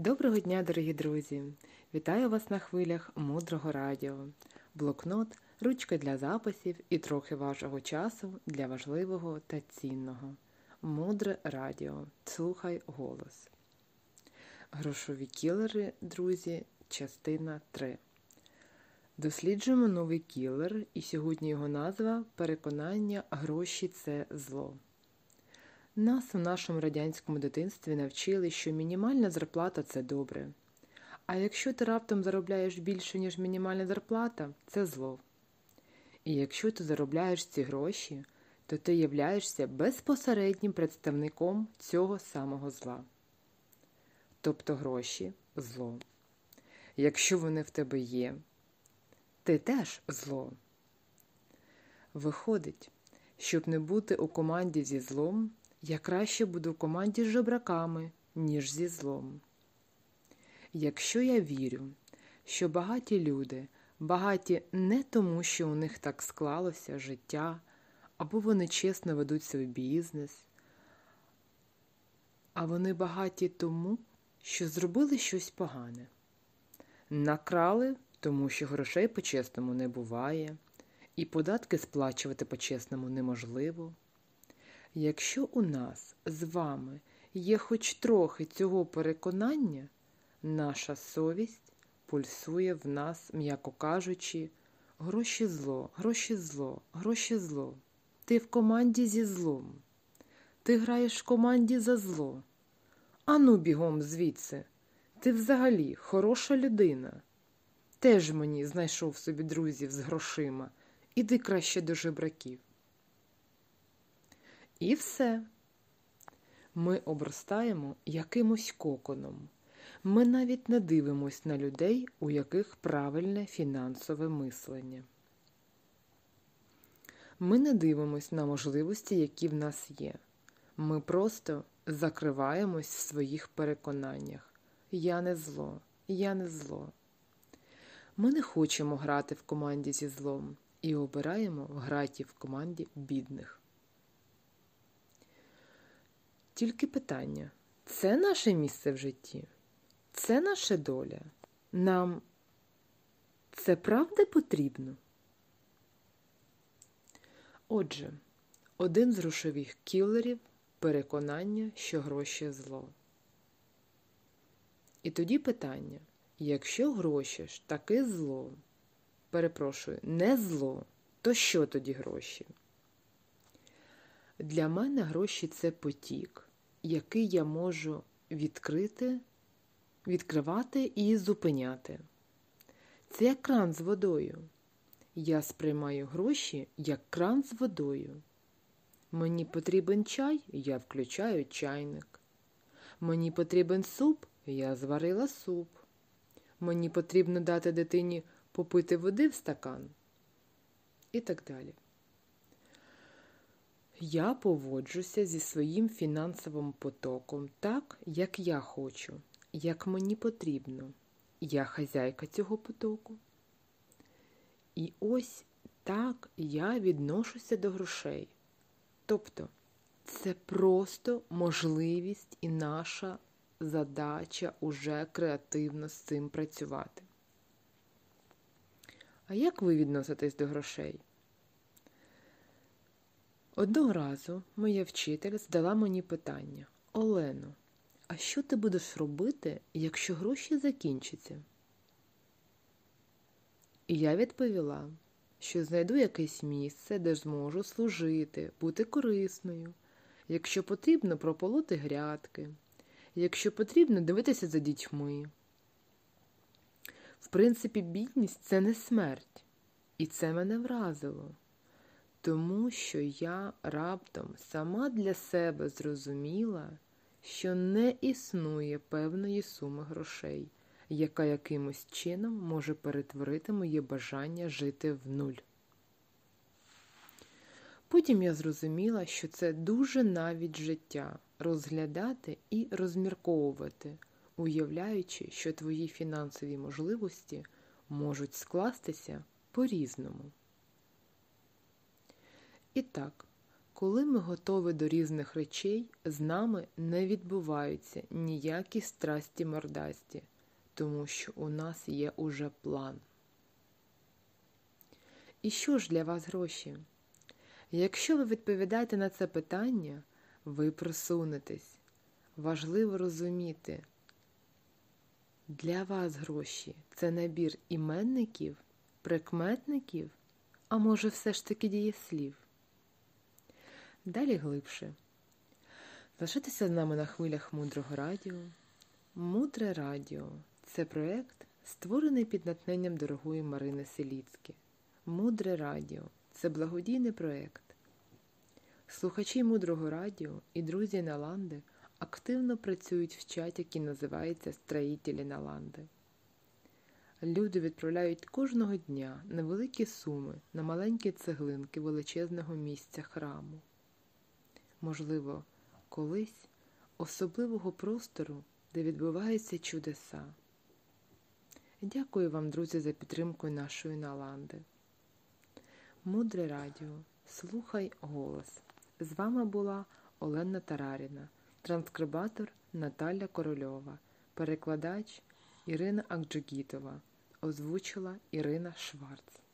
Доброго дня, дорогі друзі! Вітаю вас на хвилях Мудрого Радіо. Блокнот, ручки для записів і трохи вашого часу для важливого та цінного. Мудре Радіо. Слухай голос. Грошові кілери, друзі, частина 3. Досліджуємо новий кілер, і сьогодні його назва – переконання «Гроші – це зло». Нас в нашому радянському дитинстві навчили, що мінімальна зарплата – це добре. А якщо ти раптом заробляєш більше, ніж мінімальна зарплата – це зло. І якщо ти заробляєш ці гроші, то ти являєшся безпосереднім представником цього самого зла. Тобто гроші – зло. Якщо вони в тебе є, ти теж зло. Виходить, щоб не бути у команді зі злом, я краще буду в команді з жебраками, ніж зі злом. Якщо я вірю, що багаті люди багаті не тому, що у них так склалося життя, або вони чесно ведуть свій бізнес, а вони багаті тому, що зробили щось погане. Накрали, тому що грошей по-чесному не буває, і податки сплачувати по-чесному неможливо. Якщо у нас з вами є хоч трохи цього переконання, наша совість пульсує в нас, м'яко кажучи, «Гроші – зло, гроші – зло, гроші – зло». Ти в команді зі злом. Ти граєш в команді за зло. Ану бігом звідси. Ти взагалі хороша людина. Теж мені знайшов собі друзів з грошима. Іди краще до жебраків. І все. Ми обростаємо якимось коконом. Ми навіть не дивимось на людей, у яких правильне фінансове мислення. Ми не дивимось на можливості, які в нас є. Ми просто закриваємось в своїх переконаннях. Я не зло, я не зло. Ми не хочемо грати в команді зі злом і обираємо грати в команді бідних. Тільки питання – це наше місце в житті? Це наша доля? Нам це правда потрібно? Отже, один з грошових кілерів – переконання, що гроші – зло. І тоді питання – якщо гроші ж таки зло, перепрошую, не зло, то що тоді гроші? Для мене гроші – це потік, який я можу відкривати і зупиняти. Це як кран з водою. Я сприймаю гроші як кран з водою. Мені потрібен чай – я включаю чайник. Мені потрібен суп – я зварила суп. Мені потрібно дати дитині попити води в стакан. І так далі. Я поводжуся зі своїм фінансовим потоком так, як я хочу, як мені потрібно. Я хазяйка цього потоку. І ось так я відношуся до грошей. Тобто, це просто можливість і наша задача уже креативно з цим працювати. А як ви відноситесь до грошей? Одного разу моя вчителька задала мені питання. «Олено, а що ти будеш робити, якщо гроші закінчаться?» І я відповіла, що знайду якесь місце, де зможу служити, бути корисною, якщо потрібно прополоти грядки, якщо потрібно дивитися за дітьми. В принципі, бідність – це не смерть, і це мене вразило. Тому що я раптом сама для себе зрозуміла, що не існує певної суми грошей, яка якимось чином може перетворити моє бажання жити в нуль. Потім я зрозуміла, що це дуже навіть життя – розглядати і розмірковувати, уявляючи, що твої фінансові можливості можуть скластися по-різному. І так, Коли ми готові до різних речей, з нами не відбуваються ніякі страсті-мордасті, тому що у нас є уже план. І що ж для вас гроші? Якщо ви відповідаєте на це питання, ви просунетесь. Важливо розуміти, для вас гроші – це набір іменників, прикметників, а може все ж таки дієслів. Далі глибше. Залишайтеся з нами на хвилях Мудрого Радіо. Мудре Радіо – це проєкт, створений під натхненням дорогої Марини Селіцьки. Мудре Радіо – це благодійний проєкт. Слухачі Мудрого Радіо і друзі Наланди активно працюють в чаті, який називається «Строїтелі Наланди». Люди відправляють кожного дня невеликі суми на маленькі цеглинки величезного місця храму. Можливо, колись особливого простору, де відбуваються чудеса. Дякую вам, друзі, за підтримку нашої Наланди. Мудре Радіо. Слухай голос. З вами була Олена Тараріна, транскрибатор Наталя Корольова, перекладач Ірина Акджугітова, озвучила Ірина Шварц.